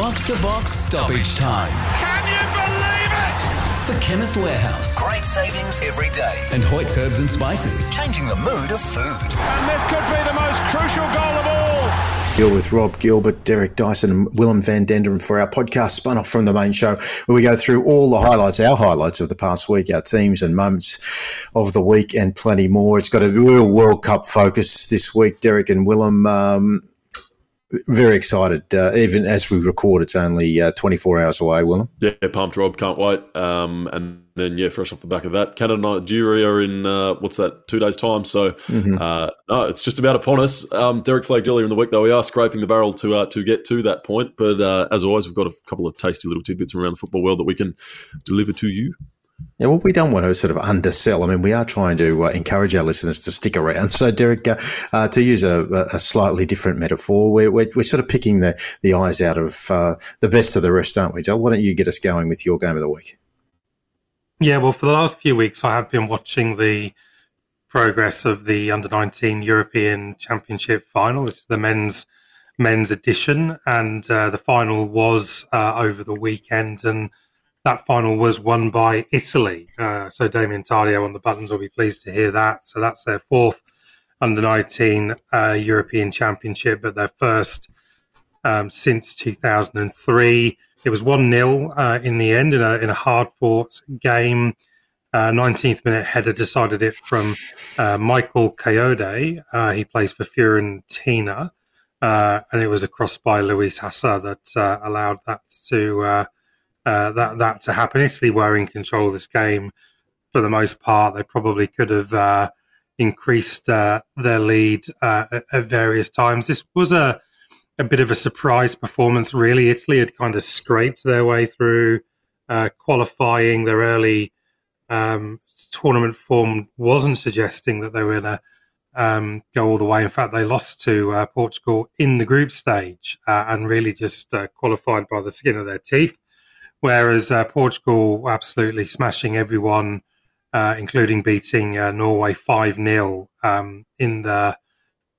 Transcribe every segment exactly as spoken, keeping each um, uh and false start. box-to-box stoppage time. Can you believe it? For Chemist Warehouse. Great savings every day. And Hoyt's Herbs and Spices. Changing the mood of food. And this could be the most crucial goal of all. You're with Rob Gilbert, Derek Dyson and Willem van Denderen for our podcast spun off from the main show, where we go through all the highlights, our highlights of the past week, our teams and moments of the week and plenty more. It's got a real World Cup focus this week, Derek and Willem. Um, very excited. Uh, even as we record, it's only uh, twenty-four hours away, Willem. Yeah, pumped, Rob. Can't wait. Um, and then, yeah, fresh off the back of that, Canada and Nigeria are in, uh, what's that, two days' time. So, mm-hmm. uh, no, it's just about upon us. Um, Derek flagged earlier in the week, though, we are scraping the barrel to uh, to get to that point. But uh, as always, we've got a couple of tasty little tidbits around the football world that we can deliver to you. Yeah, well, we don't want to sort of undersell. I mean, we are trying to uh, encourage our listeners to stick around. So, Derek, uh, uh, to use a, a slightly different metaphor, we're, we're, we're sort of picking the, the eyes out of uh, the best of the rest, aren't we, Joel? Why don't you get us going with your game of the week? Yeah, well, for the last few weeks, I have been watching the progress of the under nineteen European Championship final. This is the men's men's edition, and uh, the final was uh, over the weekend, and that final was won by Italy. Uh, so Damien Tardio on the buttons will be pleased to hear that. So that's their fourth under nineteen uh, European Championship, but their first um, since two thousand three. It was one nil uh, in the end, in a, in a hard-fought game. Uh, nineteenth minute header decided it from uh, Michael Kayode. Uh, he plays for Fiorentina, uh, and it was a cross by Luis Hassa that uh, allowed that to uh, uh, that that to happen. Italy were in control of this game for the most part. They probably could have uh, increased uh, their lead uh, at, at various times. This was a A bit of a surprise performance, really. Italy had kind of scraped their way through uh, qualifying. Their early um, tournament form wasn't suggesting that they were going to um, go all the way. In fact, they lost to uh, Portugal in the group stage uh, and really just uh, qualified by the skin of their teeth, whereas uh, Portugal absolutely smashing everyone, uh, including beating uh, Norway five nil um, in the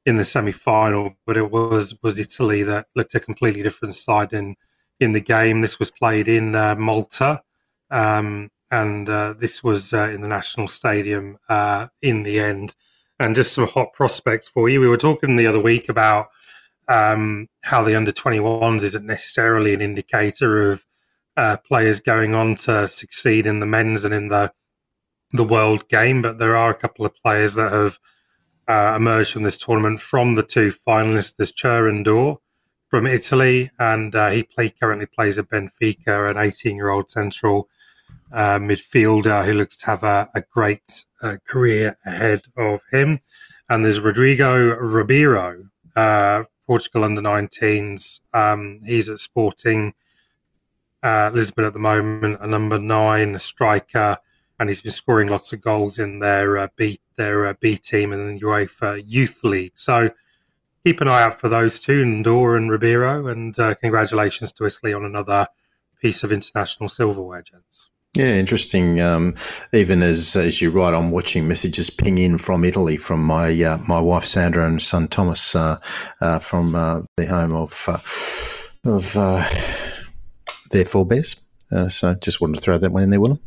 in the semi-final, but it was was Italy that looked a completely different side in in the game. This was played in uh, Malta, um, and uh, this was uh, in the National Stadium uh, in the end. And just some hot prospects for you. We were talking the other week about um, how the under twenty-ones isn't necessarily an indicator of uh, players going on to succeed in the men's and in the the world game, but there are a couple of players that have Uh, emerged from this tournament from the two finalists. There's Cherandor from Italy, and uh, he play, currently plays at Benfica, an eighteen-year-old central uh, midfielder who looks to have a, a great uh, career ahead of him. And there's Rodrigo Ribeiro, uh, Portugal under nineteens. Um, he's at Sporting uh, Lisbon at the moment, a number nine, a striker, and he's been scoring lots of goals in their uh, B their uh, B team and the UEFA Youth League. So keep an eye out for those two, Ndor and Ribeiro, and uh, congratulations to Italy on another piece of international silverware, gents. Yeah, interesting. Um, even as as you write, I'm watching messages ping in from Italy from my uh, my wife Sandra and son Thomas uh, uh, from uh, the home of uh, of uh, their forebears. Uh, so just wanted to throw that one in there, Willem.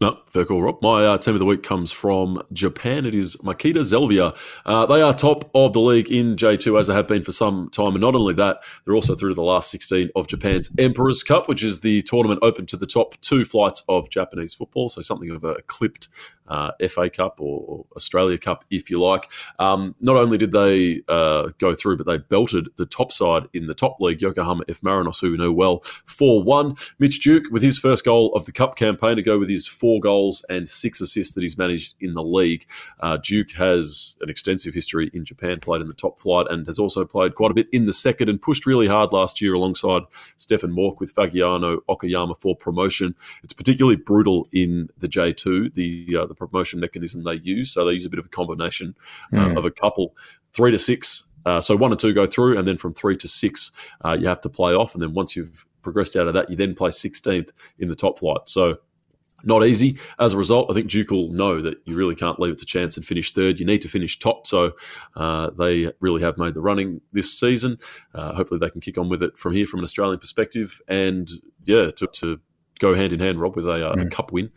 No, fair call, Rob. My uh, team of the week comes from Japan. It is Machida Zelvia. Uh, they are top of the league in J two, as they have been for some time. And not only that, they're also through to the last sixteen of Japan's Emperor's Cup, which is the tournament open to the top two flights of Japanese football. So something of a clipped uh, F A Cup or, or Australia Cup, if you like. Um, not only did they uh, go through, but they belted the top side in the top league, Yokohama F. Marinos, who we know well, four one. Mitch Duke, with his first goal of the Cup campaign, to go with his four goals and six assists that he's managed in the league. Uh, Duke has an extensive history in Japan, played in the top flight, and has also played quite a bit in the second and pushed really hard last year alongside Stefan Mork with Fagiano Okayama for promotion. It's particularly brutal in the J two, the uh, the promotion mechanism they use. So they use a bit of a combination uh, mm. of a couple, three to six. Uh, so one and two go through, and then from three to six, uh, you have to play off. And then once you've progressed out of that, you then play sixteenth in the top flight. So Not easy. As a result, I think Duke will know that you really can't leave it to chance and finish third. You need to finish top. So uh, they really have made the running this season. Uh, hopefully they can kick on with it from here from an Australian perspective. And, yeah, to, to go hand in hand, Rob, with a, uh, mm. a cup win,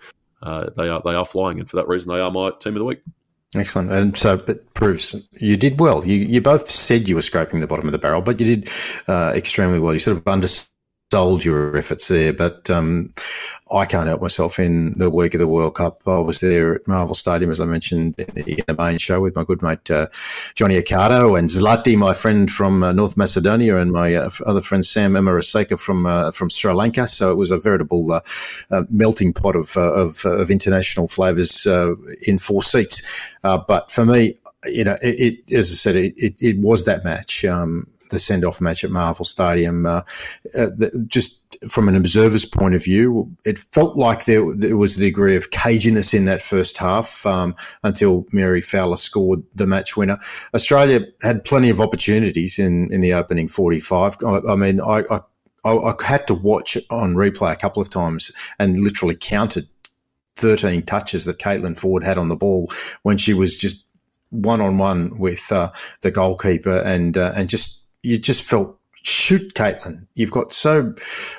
uh, they are they are flying. And for that reason, they are my team of the week. Excellent. And so it proves you did well. You you both said you were scraping the bottom of the barrel, but you did uh, extremely well. You sort of understood. Sold your efforts there, but um, I can't help myself. In the week of the World Cup, I was there at Marvel Stadium, as I mentioned in the, in the main show, with my good mate uh, Johnny Acado and Zlati, my friend from uh, North Macedonia, and my uh, other friend Sam Emiraseka from uh, from Sri Lanka. So it was a veritable uh, uh, melting pot of uh, of, of international flavours uh, in four seats. Uh, but for me, you know, it, it as I said, it, it, it was that match. Um, the send-off match at Marvel Stadium, uh, uh, the, just from an observer's point of view, it felt like there, there was a degree of caginess in that first half um, until Mary Fowler scored the match winner. Australia had plenty of opportunities in, in the opening forty-five. I, I mean, I, I, I had to watch it on replay a couple of times and literally counted thirteen touches that Caitlin Ford had on the ball when she was just one-on-one with uh, the goalkeeper and uh, and just... You just felt, shoot, Caitlin, you've got so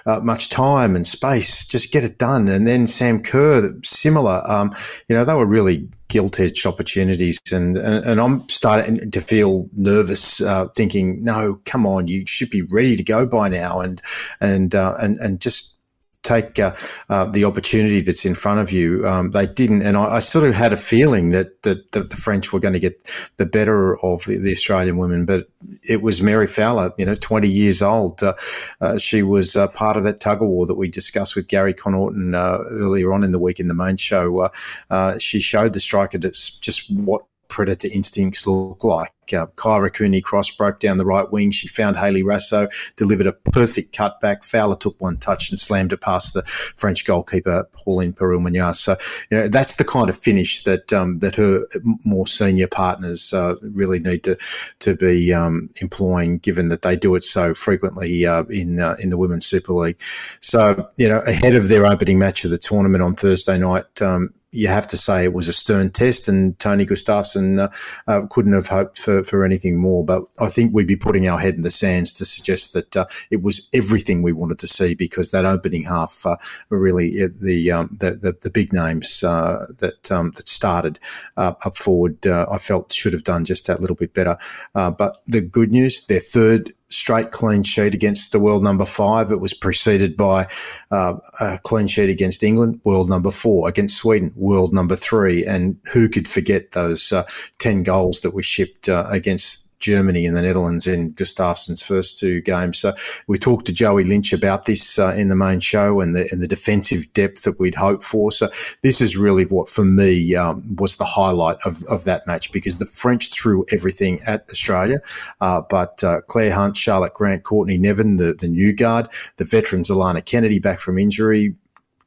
uh, much time and space, just get it done. And then Sam Kerr, similar, um, you know, they were really gilt-edged opportunities. And, and, and I'm starting to feel nervous uh, thinking, no, come on, you should be ready to go by now and, and, uh, and, and just – take uh, uh, the opportunity that's in front of you. Um, they didn't, and I, I sort of had a feeling that, that, that the French were going to get the better of the, the Australian women, but it was Mary Fowler, you know, twenty years old. Uh, uh, she was uh, part of that tug-of-war that we discussed with Gary Connaughton uh, earlier on in the week in the main show. Uh, uh, she showed the striker that's just what predator instincts look like. Uh, Kyra Cooney-Cross broke down the right wing. She found Hayley Rasso, delivered a perfect cutback. Fowler took one touch and slammed it past the French goalkeeper, Pauline Perou-Monier. So, you know, that's the kind of finish that um, that her more senior partners uh, really need to to be um, employing, given that they do it so frequently uh, in uh, in the Women's Super League. So, you know, ahead of their opening match of the tournament on Thursday night, um, you have to say it was a stern test, and Tony Gustafsson uh, uh, couldn't have hoped for, for anything more. But I think we'd be putting our head in the sands to suggest that uh, it was everything we wanted to see, because that opening half uh, really the, um, the, the the big names uh, that um, that started uh, up forward uh, I felt should have done just that little bit better. Uh, but the good news, their third straight clean sheet against the world number five. It was preceded by uh, a clean sheet against England, world number four, against Sweden, world number three. And who could forget those uh, ten goals that were shipped uh, against Germany and the Netherlands in Gustafsson's first two games. So we talked to Joey Lynch about this uh, in the main show and the and the defensive depth that we'd hoped for. So this is really what, for me, um, was the highlight of, of that match, because the French threw everything at Australia. Uh, but uh, Claire Hunt, Charlotte Grant, Courtney Nevin, the, the new guard, the veterans Alana Kennedy back from injury,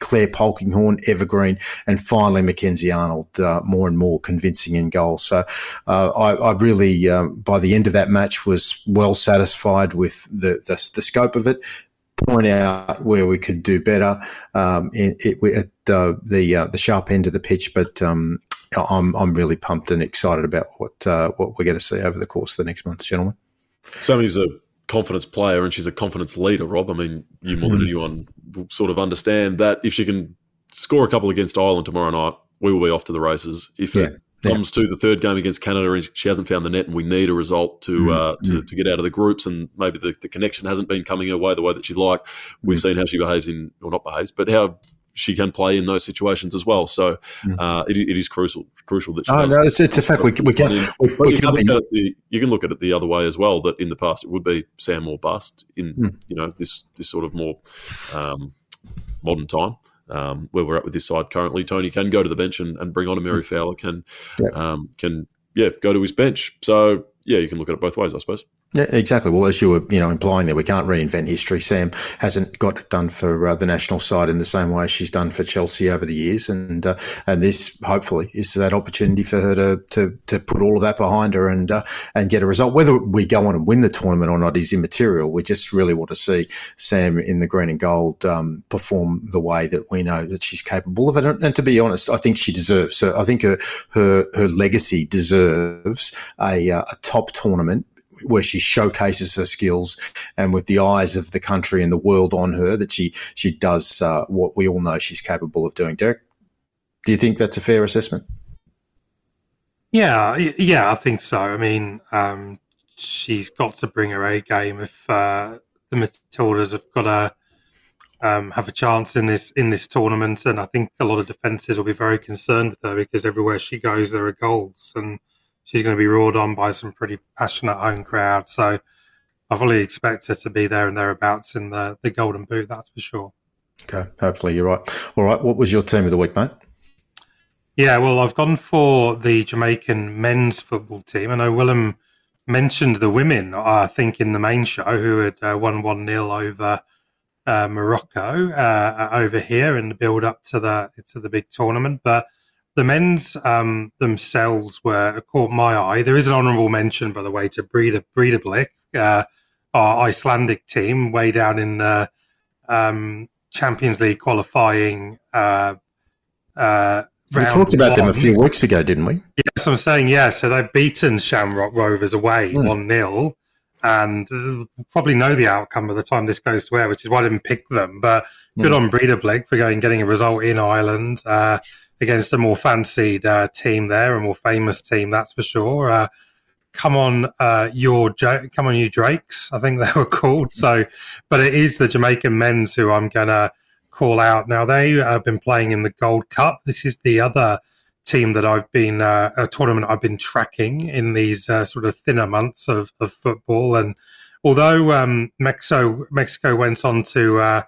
Claire Polkinghorne, evergreen, and finally Mackenzie Arnold, uh, more and more convincing in goal. So uh, I, I really, uh, by the end of that match, was well satisfied with the, the, the scope of it. Point out where we could do better um, it, it, at uh, the uh, the sharp end of the pitch, but um, I'm I'm really pumped and excited about what uh, what we're going to see over the course of the next month, gentlemen. Sammy's a confidence player and she's a confidence leader, Rob. I mean, you more than anyone sort of understand that if she can score a couple against Ireland tomorrow night, we will be off to the races. If yeah, it yeah. comes to the third game against Canada and she hasn't found the net and we need a result to mm, uh, to, mm. to get out of the groups, and maybe the, the connection hasn't been coming her way the way that she'd like, we've mm. seen how she behaves in, or not behaves, but how she can play in those situations as well. So uh, it, it is crucial crucial that she oh, does. No, it's, it's a fact. We, we can, we, we can look at the, you can look at it the other way as well, that in the past it would be Sam or bust in mm. you know this this sort of more um, modern time um, where we're at with this side currently. Tony can go to the bench and, and bring on a Mary Fowler, can, yeah. Um, can yeah, go to his bench. So, yeah, you can look at it both ways, I suppose. Yeah, exactly. Well, as you were, you know, implying there, we can't reinvent history. Sam hasn't got it done for uh, the national side in the same way she's done for Chelsea over the years, and uh, and this hopefully is that opportunity for her to to, to put all of that behind her and uh, and get a result. Whether we go on and win the tournament or not is immaterial. We just really want to see Sam in the green and gold um, perform the way that we know that she's capable of it. And, and to be honest, I think she deserves. So I think her her, her legacy deserves a uh, a top tournament, where she showcases her skills and with the eyes of the country and the world on her, that she she does uh, what we all know she's capable of doing. Derek, do you think that's a fair assessment? Yeah, yeah, I think so. I mean, um, she's got to bring her A game if uh, the Matildas have got to um, have a chance in this in this tournament. And I think a lot of defences will be very concerned with her, because everywhere she goes, there are goals, and she's going to be roared on by some pretty passionate home crowd. So I fully expect her to be there and thereabouts in the, the Golden Boot, that's for sure. Okay, hopefully you're right. All right, what was your team of the week, mate? Yeah, well, I've gone for the Jamaican men's football team. I know Willem mentioned the women, I think, in the main show, who had uh, won one nil over uh, Morocco uh, over here in the build-up to the, to the big tournament. But the men's um, themselves were caught my eye. There is an honourable mention, by the way, to Breiðablik, uh, our Icelandic team, way down in the um, Champions League qualifying uh, uh, round. We talked about one. them a few weeks ago, didn't we? Yes, I'm saying, yeah. So they've beaten Shamrock Rovers away one nil, and we'll probably know the outcome by the time this goes to air, which is why I didn't pick them. But good mm. on Breiðablik for going getting a result in Ireland. Uh, against a more fancied uh, team there, a more famous team, that's for sure. Uh, come on, uh, your come on, you Drakes, I think they were called. So, but it is the Jamaican men's who I'm going to call out. Now, they have been playing in the Gold Cup. This is the other team that I've been, uh, a tournament I've been tracking in these uh, sort of thinner months of, of football. And although um, Mexico, Mexico went on to... Uh,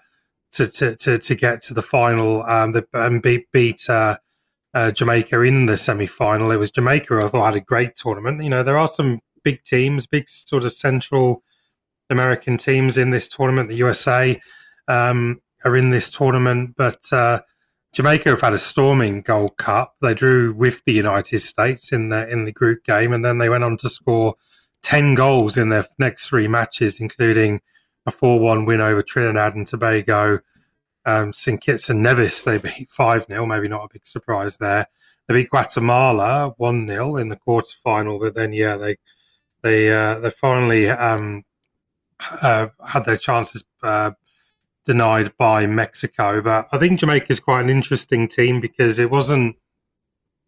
To, to to get to the final um, the, and beat, beat uh, uh, Jamaica in the semi-final. It was Jamaica who I thought had a great tournament. You know, there are some big teams, big sort of Central American teams in this tournament. The U S A um, are in this tournament, but uh, Jamaica have had a storming Gold Cup. They drew with the United States in the, in the group game, and then they went on to score ten goals in their next three matches, including a four one win over Trinidad and Tobago. Um, Saint Kitts and Nevis, they beat five nil, maybe not a big surprise there. They beat Guatemala one nil in the quarterfinal, but then, yeah, they they uh, they finally um, uh, had their chances uh, denied by Mexico. But I think Jamaica's quite an interesting team, because it wasn't,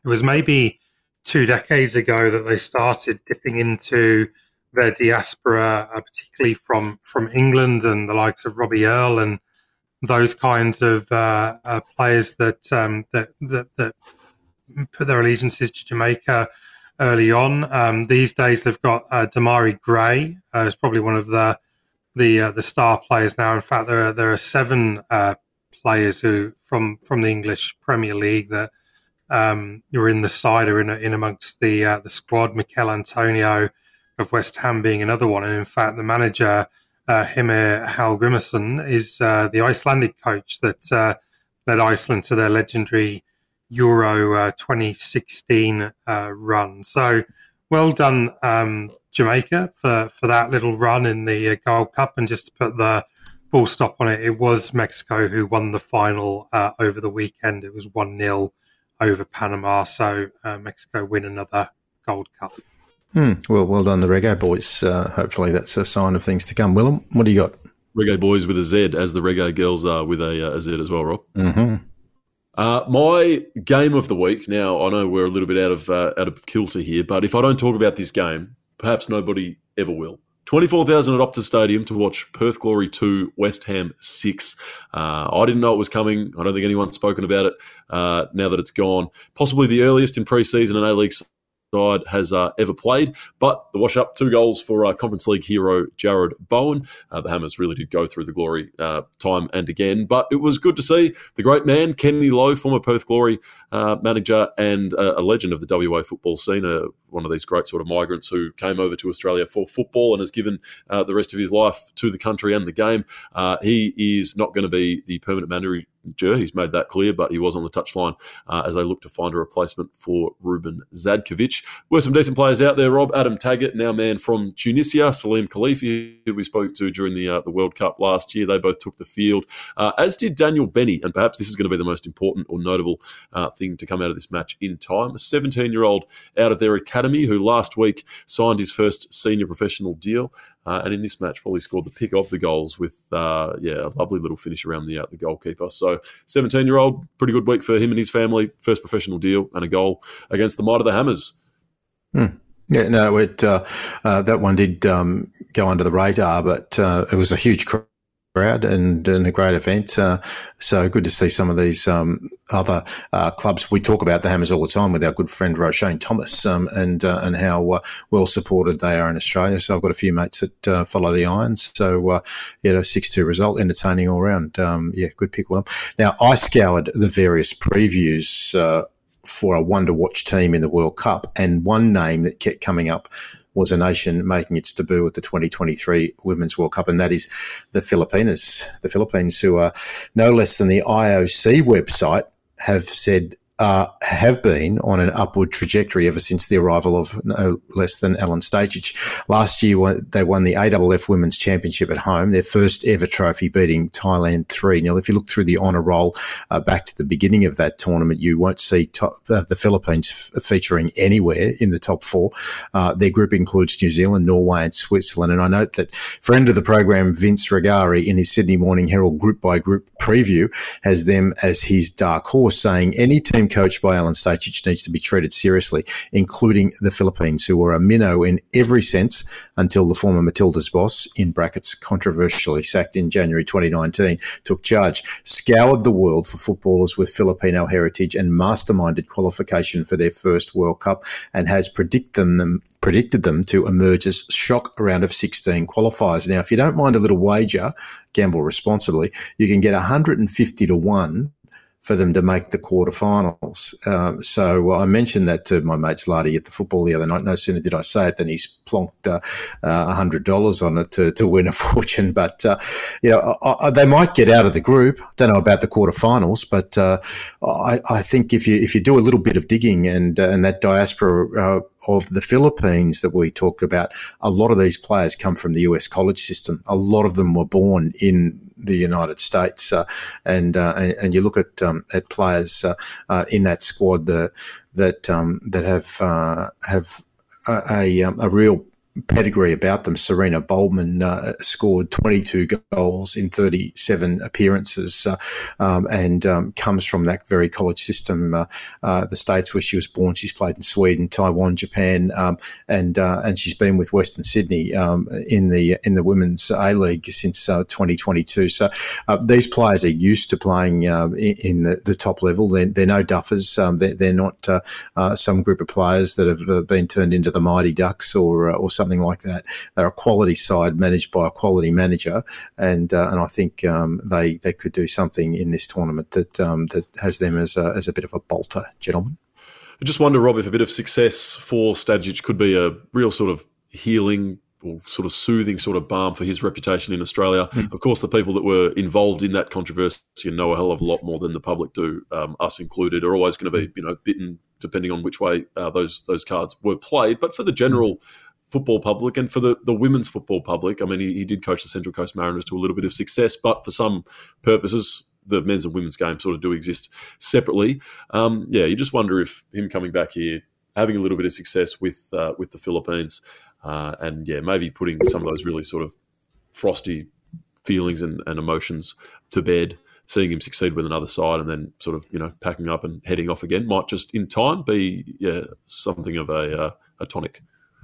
it was maybe two decades ago that they started dipping into their diaspora, uh, particularly from, from England and the likes of Robbie Earle and those kinds of uh, uh, players that, um, that that that put their allegiances to Jamaica early on. Um, these days, they've got uh, Damari Gray, uh, who's probably one of the the uh, the star players now. In fact, there are, there are seven uh, players who from from the English Premier League that um, are in the side or in in amongst the uh, the squad. Mikel Antonio of West Ham being another one. And in fact, the manager, uh, Himir Hallgrímsson, is uh, the Icelandic coach that uh, led Iceland to their legendary Euro uh, twenty sixteen uh, run. So well done, um, Jamaica, for, for that little run in the uh, Gold Cup. And just to put the full stop on it, it was Mexico who won the final uh, over the weekend. It was one nil over Panama. So uh, Mexico win another Gold Cup. Hmm. Well, well done, the Rego boys. Uh, hopefully that's a sign of things to come. Willem, what do you got? Rego boys with a Z, as the Rego girls are with a, a Z as well, Rob. Mm-hmm. Uh, my game of the week, now I know we're a little bit out of uh, out of kilter here, but if I don't talk about this game, perhaps nobody ever will. twenty-four thousand at Optus Stadium to watch Perth Glory two, West Ham six. Uh, I didn't know it was coming. I don't think anyone's spoken about it uh, now that it's gone. Possibly the earliest in pre-season in A-League side has uh, ever played. But the wash-up, two goals for uh, Conference League hero Jared Bowen. Uh, the Hammers really did go through the glory uh, time and again. But it was good to see the great man, Kenny Lowe, former Perth Glory uh, manager and uh, a legend of the W A football scene, uh, one of these great sort of migrants who came over to Australia for football and has given uh, the rest of his life to the country and the game. Uh, he is not going to be the permanent manager. He's made that clear, but he was on the touchline uh, as they look to find a replacement for Ruben Zadkovic. Were some decent players out there, Rob. Adam Taggart, now man from Tunisia. Salim Khalifi, who we spoke to during the uh, the World Cup last year. They both took the field, uh, as did Daniel Benny. And perhaps this is going to be the most important or notable uh, thing to come out of this match in time. A seventeen-year-old out of their academy who last week signed his first senior professional deal. Uh, and in this match, probably scored the pick of the goals with, uh, yeah, a lovely little finish around the uh, the goalkeeper. So seventeen-year-old, pretty good week for him and his family. First professional deal and a goal against the might of the Hammers. Hmm. Yeah, no, it uh, uh, that one did um, go under the radar, but uh, it was a huge crowd. Crowd and, and a great event. Uh, so good to see some of these um, other uh, clubs. We talk about the Hammers all the time with our good friend Roshane Thomas um, and uh, and how uh, well supported they are in Australia. So I've got a few mates that uh, follow the Irons. So, uh, you know, six two result, entertaining all round. Um, yeah, good pick, Willem. Now, I scoured the various previews uh, for a one-to-watch team in the World Cup, and one name that kept coming up was a nation making its debut at the twenty twenty-three Women's World Cup, and that is the Filipinas. The Philippines, who are no less than the I O C website, have said uh, have been on an upward trajectory ever since the arrival of no less than Alen Stajčić. Last year, they won the A F F Women's Championship at home, their first ever trophy, beating Thailand three nil. If you look through the honour roll uh, back to the beginning of that tournament, you won't see top, uh, the Philippines f- featuring anywhere in the top four. Uh, their group includes New Zealand, Norway and Switzerland. And I note that friend of the program, Vince Regari, in his Sydney Morning Herald group-by-group preview, has them as his dark horse, saying any team coached by Alen Stajčić needs to be treated seriously, including the Philippines, who were a minnow in every sense until the former Matildas boss, in brackets controversially sacked in January twenty nineteen, took charge, scoured the world for footballers with Filipino heritage, and masterminded qualification for their first World Cup, and has predicted them predicted them to emerge as shock round of sixteen qualifiers. Now, if you don't mind a little wager, gamble responsibly, you can get one hundred fifty to one for them to make the quarterfinals. Um, so I mentioned that to my mate Zlati at the football the other night. No sooner did I say it than he's plonked uh, uh, one hundred dollars on it to, to win a fortune. But, uh, you know, I, I, they might get out of the group. Don't know about the quarterfinals, but uh, I, I think if you if you do a little bit of digging and, uh, and that diaspora uh, of the Philippines that we talk about, a lot of these players come from the U S college system. A lot of them were born in the United States, uh, and, uh, and and you look at um, at players uh, uh, in that squad the, that um, that have uh, have a, a a real pedigree about them. Serena Boldman uh, scored twenty-two goals in thirty-seven appearances, uh, um, and um, comes from that very college system. Uh, uh, the states where she was born, she's played in Sweden, Taiwan, Japan, um, and uh, and she's been with Western Sydney um, in the in the women's A League since uh, twenty twenty-two. So uh, these players are used to playing uh, in, in the, the top level. They're, they're no duffers. Um, they're, they're not uh, uh, some group of players that have uh, been turned into the Mighty Ducks or uh, or something. Something like that. They're a quality side managed by a quality manager, and uh, and I think um, they they could do something in this tournament that um, that has them as a, as a bit of a bolter, gentlemen. I just wonder, Rob, if a bit of success for Stajčić could be a real sort of healing or sort of soothing sort of balm for his reputation in Australia. Mm. Of course, the people that were involved in that controversy know a hell of a lot more than the public do, um, us included, are always going to be, you know, bitten depending on which way uh, those those cards were played. But for the general football public and for the, the women's football public, I mean, he, he did coach the Central Coast Mariners to a little bit of success, but for some purposes, the men's and women's game sort of do exist separately. Um, yeah, you just wonder if him coming back here, having a little bit of success with uh, with the Philippines, uh, and yeah, maybe putting some of those really sort of frosty feelings and, and emotions to bed, seeing him succeed with another side and then sort of, you know, packing up and heading off again might just in time be yeah something of a, uh, a tonic.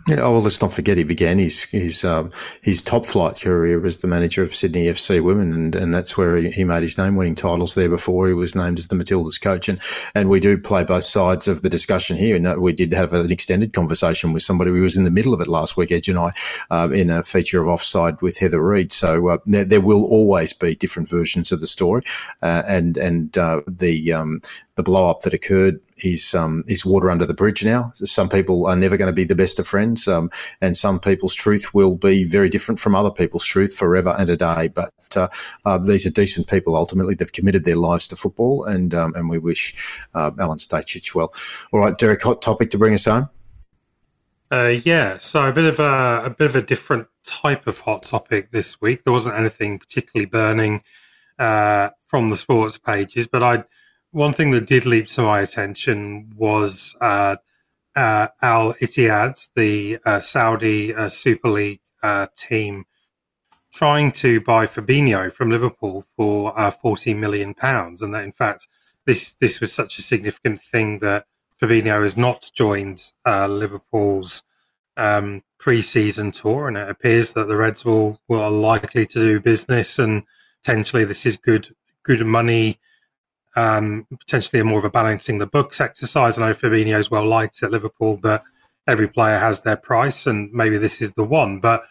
Yeah, oh, well, let's not forget he began his his um, his top flight career as the manager of Sydney F C Women, and, and that's where he, he made his name, winning titles there before he was named as the Matildas coach. And and we do play both sides of the discussion here. And we did have an extended conversation with somebody who was in the middle of it last week, Edge and I, um, in a feature of Offside with Heather Reid. So uh, there, there will always be different versions of the story, uh, and and uh, the um, the blow up that occurred is um, is water under the bridge now. Some people are never going to be the best of friends. Um, and some people's truth will be very different from other people's truth forever and a day. But uh, uh, these are decent people. Ultimately, they've committed their lives to football, and um, and we wish uh, Alen Stajčić well. All right, Derek, hot topic to bring us home. Uh, yeah, so a bit of a, a bit of a different type of hot topic this week. There wasn't anything particularly burning uh, from the sports pages, but I one thing that did leap to my attention was. Uh, Uh, Al-Ittihad, the uh, Saudi uh, Super League uh, team, trying to buy Fabinho from Liverpool for uh, forty million pounds. And that, in fact, this, this was such a significant thing that Fabinho has not joined uh, Liverpool's um, pre-season tour. And it appears that the Reds will, will are likely to do business, and potentially this is good good money. Um, potentially a more of a balancing the books exercise. I know Fabinho's well liked at Liverpool, but every player has their price, and maybe this is the one. But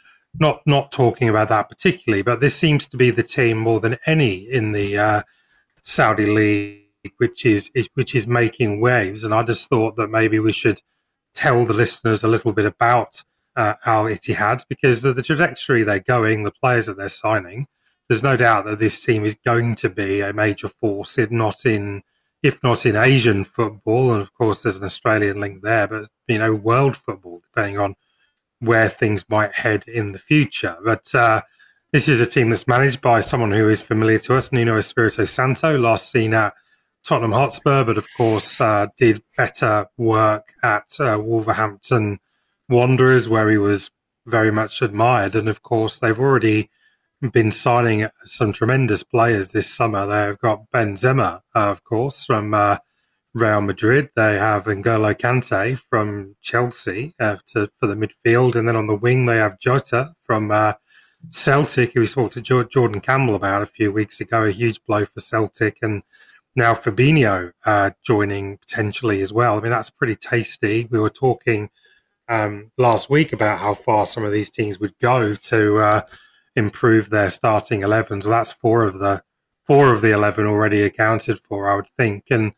not not talking about that particularly, but this seems to be the team more than any in the uh, Saudi league, which is, is which is making waves. And I just thought that maybe we should tell the listeners a little bit about uh, Al-Ittihad, because of the trajectory they're going, the players that they're signing. There's no doubt that this team is going to be a major force, if not in if not in Asian football, and of course there's an Australian link there, but you know, world football, depending on where things might head in the future. But uh, this is a team that's managed by someone who is familiar to us, Nuno Espirito Santo, last seen at Tottenham Hotspur, but of course uh, did better work at uh, Wolverhampton Wanderers, where he was very much admired. And of course they've already been signing some tremendous players this summer. They've got Benzema, uh, of course, from uh, Real Madrid. They have N'Golo Kante from Chelsea uh, to, for the midfield. And then on the wing, they have Jota from uh, Celtic, who we spoke to jo- Jordan Campbell about a few weeks ago, a huge blow for Celtic. And now Fabinho uh, joining potentially as well. I mean, that's pretty tasty. We were talking um, last week about how far some of these teams would go to... Uh, improve their starting elevens. Well, that's four of the four of the eleven already accounted for, I would think, and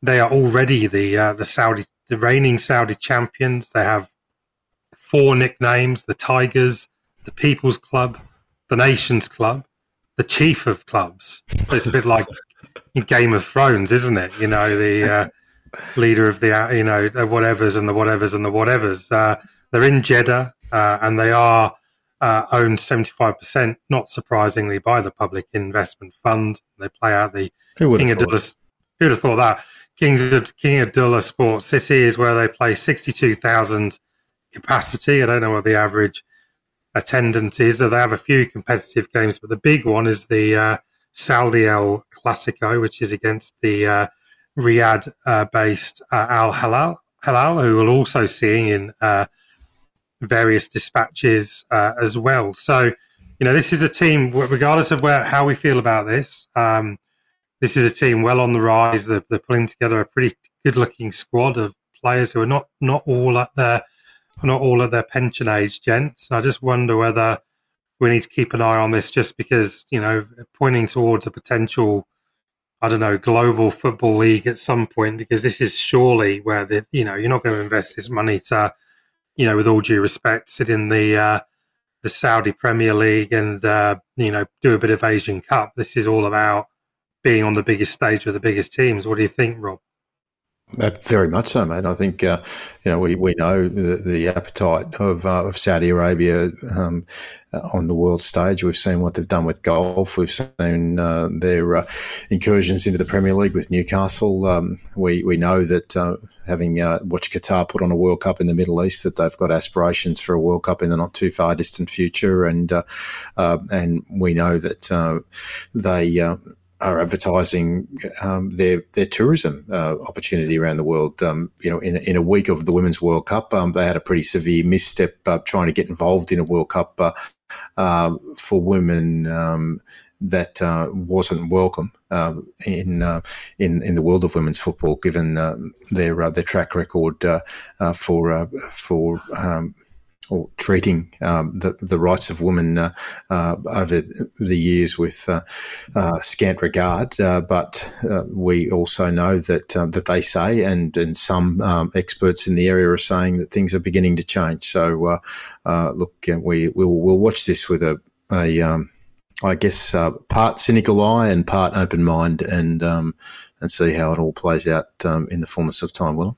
they are already the uh, the Saudi, the reigning Saudi champions. They have four nicknames: the Tigers, the People's Club, the Nations Club, the Chief of Clubs. It's a bit like Game of Thrones, isn't it? You know, the uh, leader of the you know the whatevers and the whatevers and the whatevers. Uh, they're in Jeddah, uh, and they are. Uh, owned seventy-five percent, not surprisingly, by the Public Investment Fund. They play out the King Abdullah. Who would have thought that? King's, King Abdullah Sports City is where they play, sixty-two thousand capacity. I don't know what the average attendance is. So they have a few competitive games, but the big one is the uh, Saudi El Clasico, which is against the uh, Riyadh-based uh, uh, Al Hilal, Hilal, who we'll also seeing in... Uh, various dispatches uh, as well. So, you know, this is a team, regardless of where how we feel about this, um, this is a team well on the rise. They're, they're pulling together a pretty good-looking squad of players who are not not all at their not all at their pension age, gents. And I just wonder whether we need to keep an eye on this, just because, you know, pointing towards a potential, I don't know, global football league at some point, because this is surely where the you know you're not going to invest this money to. You know, with all due respect, sit in the uh, the Saudi Premier League and uh, you know do a bit of Asian Cup. This is all about being on the biggest stage with the biggest teams. What do you think, Rob? Very much so, mate. I think uh, you know we, we know the, the appetite of uh, of Saudi Arabia um, on the world stage. We've seen what they've done with golf. We've seen uh, their uh, incursions into the Premier League with Newcastle. Um, we we know that uh, having uh, watched Qatar put on a World Cup in the Middle East, that they've got aspirations for a World Cup in the not too far distant future, and uh, uh, and we know that uh, they. Uh, are advertising um, their their tourism uh, opportunity around the world. Um, you know, in in a week of the Women's World Cup, um, they had a pretty severe misstep uh, trying to get involved in a World Cup uh, uh, for women um, that uh, wasn't welcome uh, in uh, in in the world of women's football, given uh, their uh, their track record uh, uh, for uh, for. Um, or treating um, the, the rights of women uh, uh, over the years with uh, uh, scant regard. Uh, but uh, we also know that um, that they say, and, and some um, experts in the area are saying, that things are beginning to change. So, uh, uh, look, we, we will, we'll watch this with a, a um, I guess, uh, part cynical eye and part open mind, and um, and see how it all plays out um, in the fullness of time, Willem.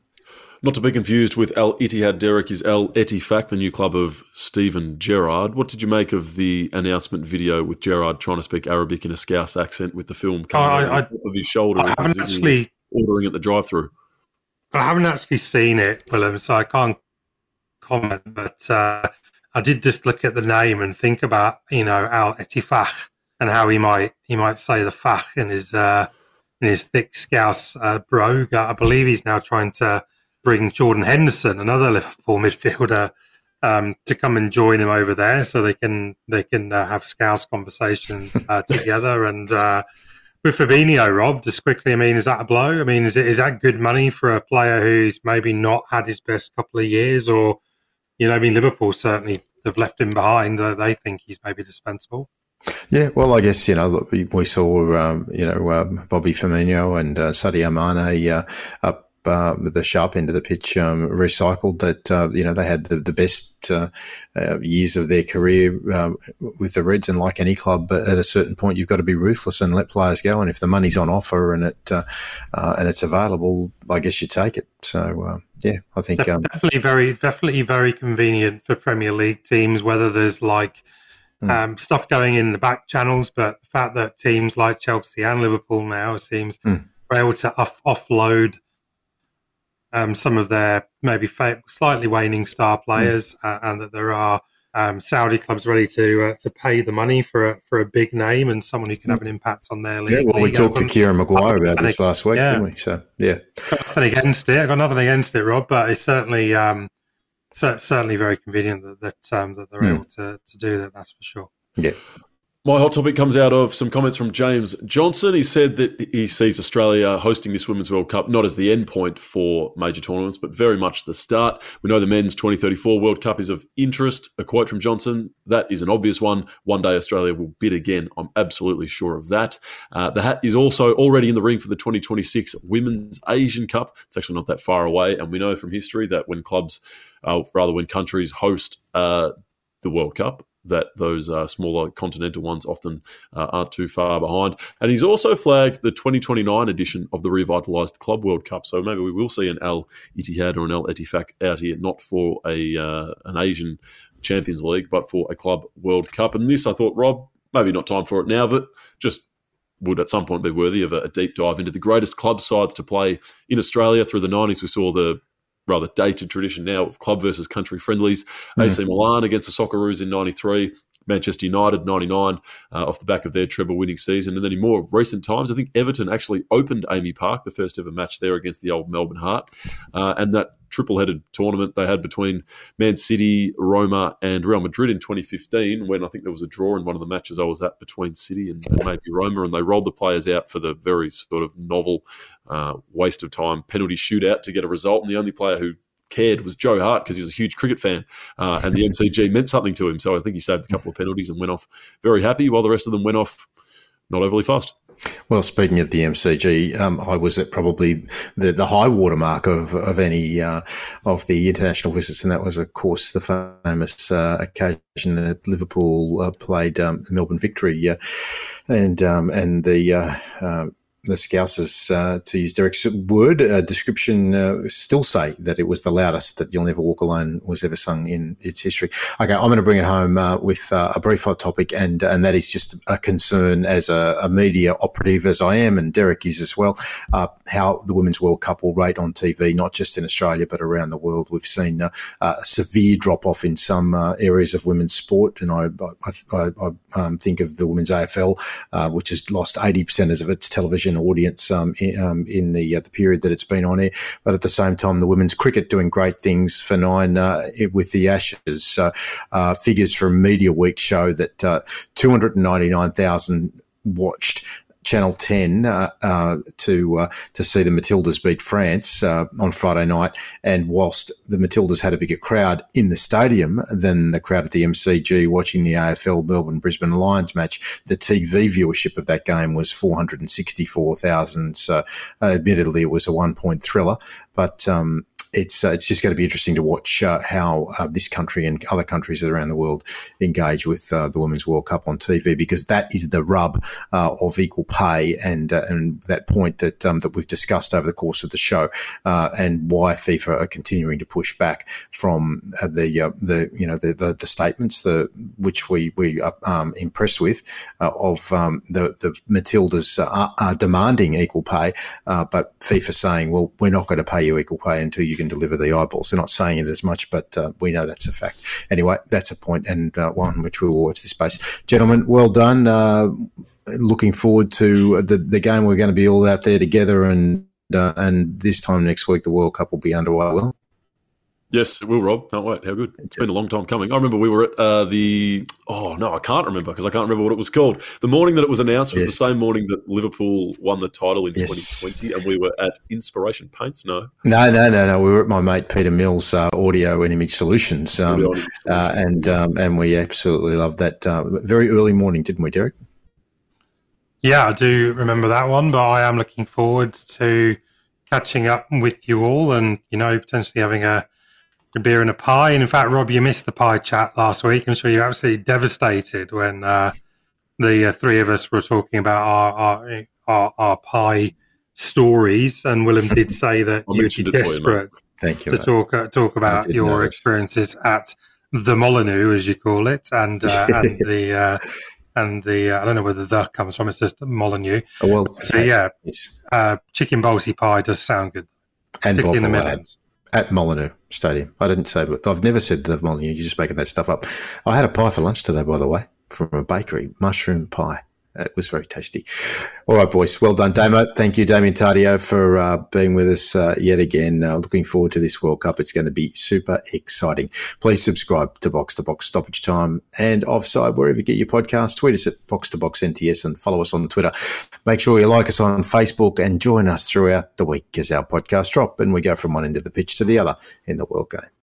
Not to be confused with Al-Ittihad, Derek, is Al-Ettifaq, the new club of Steven Gerrard. What did you make of the announcement video with Gerrard trying to speak Arabic in a Scouse accent, with the film coming I, over I, the top of his shoulder? I haven't actually ordering at the drive-through. I haven't actually seen it, Willem, so I can't comment. But uh, I did just look at the name and think about, you know, Al-Ettifaq and how he might he might say the faq in his uh, in his thick Scouse uh, brogue. I believe he's now trying to bring Jordan Henderson, another Liverpool midfielder, um, to come and join him over there, so they can they can uh, have Scouse conversations uh, together. And uh, with Fabinho, Rob, just quickly, I mean, is that a blow? I mean, is it is that good money for a player who's maybe not had his best couple of years? Or, you know, I mean, Liverpool certainly have left him behind. Uh, they think he's maybe dispensable. Yeah, well, I guess, you know, look, we saw, um, you know, uh, Bobby Firmino and uh, Sadio Mane uh, up Uh, the sharp end of the pitch, um, recycled that, uh, you know, they had the, the best uh, uh, years of their career uh, with the Reds. And like any club, at a certain point, you've got to be ruthless and let players go. And if the money's on offer and it uh, uh, and it's available, I guess you take it. So, uh, yeah, I think... Um, definitely very definitely very convenient for Premier League teams, whether there's like mm. um, stuff going in the back channels, but the fact that teams like Chelsea and Liverpool now seems mm. are able to off- offload Um, some of their maybe fa- slightly waning star players, mm. uh, and that there are um, Saudi clubs ready to uh, to pay the money for a, for a big name and someone who can have an impact on their league. Yeah, well, we talked to Kieran Maguire about this last week, yeah. didn't we? So, yeah, nothing against it. I got nothing against it, Rob, but it's certainly um, cer- certainly very convenient that that, um, that they're mm. able to, to do that. That's for sure. Yeah. My hot topic comes out of some comments from James Johnson. He said that he sees Australia hosting this Women's World Cup not as the end point for major tournaments, but very much the start. We know the men's twenty thirty-four World Cup is of interest. A quote from Johnson, "That is an obvious one. One day Australia will bid again. I'm absolutely sure of that." Uh, the hat is also already in the ring for the twenty twenty-six Women's Asian Cup. It's actually not that far away. And we know from history that when clubs, uh, rather when countries host uh, the World Cup, that those uh, smaller continental ones often uh, aren't too far behind. And he's also flagged the twenty twenty-nine edition of the revitalised Club World Cup. So maybe we will see an Al-Ittihad or an Al-Ettifaq out here, not for a uh, an Asian Champions League, but for a Club World Cup. And this, I thought, Rob, maybe not time for it now, but just would at some point be worthy of a, a deep dive into the greatest club sides to play in Australia through the nineties. We saw the rather dated tradition now of club versus country friendlies. Mm. A C Milan against the Socceroos in ninety-three, Manchester United ninety-nine, uh, off the back of their treble winning season. And then in more recent times, I think Everton actually opened Amy Park, the first ever match there against the old Melbourne Heart. Uh, and that triple-headed tournament they had between Man City, Roma and Real Madrid in twenty fifteen, when I think there was a draw in one of the matches I was at between City and maybe Roma, and they rolled the players out for the very sort of novel uh, waste of time penalty shootout to get a result. And the only player who cared was Joe Hart, because he's a huge cricket fan, uh, and the M C G meant something to him. So I think he saved a couple of penalties and went off very happy, while the rest of them went off not overly fast. Well, speaking of the M C G, um, I was at probably the, the high watermark of of any uh, of the international visits, and that was, of course, the famous uh, occasion that Liverpool uh, played um, Melbourne Victory, uh, and um, and the. Uh, uh, the Scouser's, uh, to use Derek's word, uh, description, uh, still say that it was the loudest that You'll Never Walk Alone was ever sung in its history. Okay, I'm going to bring it home uh, with uh, a brief hot topic, and and that is just a concern as a, a media operative, as I am, and Derek is as well, uh, how the Women's World Cup will rate on T V, not just in Australia but around the world. We've seen uh, a severe drop-off in some uh, areas of women's sport, and I, I, I, I um, think of the Women's A F L, uh, which has lost eighty percent of its television audience um in, um, in the uh, the period that it's been on air. But at the same time, the women's cricket doing great things for nine uh, with the Ashes. So, uh, figures from Media Week show that uh, two hundred ninety-nine thousand watched Channel ten uh, uh, to uh, to see the Matildas beat France uh, on Friday night. And whilst the Matildas had a bigger crowd in the stadium than the crowd at the M C G watching the A F L Melbourne-Brisbane Lions match, the T V viewership of that game was four hundred sixty-four thousand. So uh, admittedly, it was a one-point thriller, but um, it's uh, it's just going to be interesting to watch uh, how uh, this country and other countries around the world engage with uh, the Women's World Cup on T V, because that is the rub uh, of equal pay and uh, and that point that um, that we've discussed over the course of the show, uh, and why FIFA are continuing to push back from uh, the uh, the you know the the, the statements the which we we are um, impressed with uh, of um, the the Matildas are, are demanding equal pay, uh, but FIFA saying, well, we're not going to pay you equal pay until you deliver the eyeballs. They're not saying it as much, but uh, we know that's a fact. Anyway, that's a point, and uh, one which we will watch this space. Gentlemen, well done. Uh, looking forward to the, the game. We're going to be all out there together, and uh, and this time next week, the World Cup will be underway. Will? Yes, it will, Rob. Can't wait. How good. It's been a long time coming. I remember we were at uh, the – oh, no, I can't remember because I can't remember what it was called. The morning that it was announced was yes. the same morning that Liverpool won the title in yes. twenty twenty, and we were at Inspiration Paints, no? No, no, no, no. We were at my mate Peter Mills' uh, Audio and Image Solutions, um, uh, and um, and we absolutely loved that. Uh, very early morning, didn't we, Derek? Yeah, I do remember that one, but I am looking forward to catching up with you all and, you know, potentially having a – a beer and a pie. And in fact, Rob, you missed the pie chat last week. I'm sure you're absolutely devastated when uh, the uh, three of us were talking about our our, our, our pie stories. And Willem did say that you would be desperate you, Thank you, to talk uh, talk about your notice. experiences at the Molyneux, as you call it, and uh, and the uh, and the uh, I don't know where the "the" comes from. It's just Molyneux. Oh, well, so okay. yeah, uh, chicken balsy pie does sound good, and particularly in the Midlands. At Molyneux Stadium. I didn't say it. I've never said the Molyneux. You're just making that stuff up. I had a pie for lunch today, by the way, from a bakery, mushroom pie. It was very tasty. All right, boys. Well done, Damo. Thank you, Damien Tardio, for uh, being with us uh, yet again. Uh, looking forward to this World Cup. It's going to be super exciting. Please subscribe to Box to Box Stoppage Time and Offside, wherever you get your podcast. Tweet us at Box to Box N T S and follow us on Twitter. Make sure you like us on Facebook and join us throughout the week as our podcast drop and we go from one end of the pitch to the other in the World Game.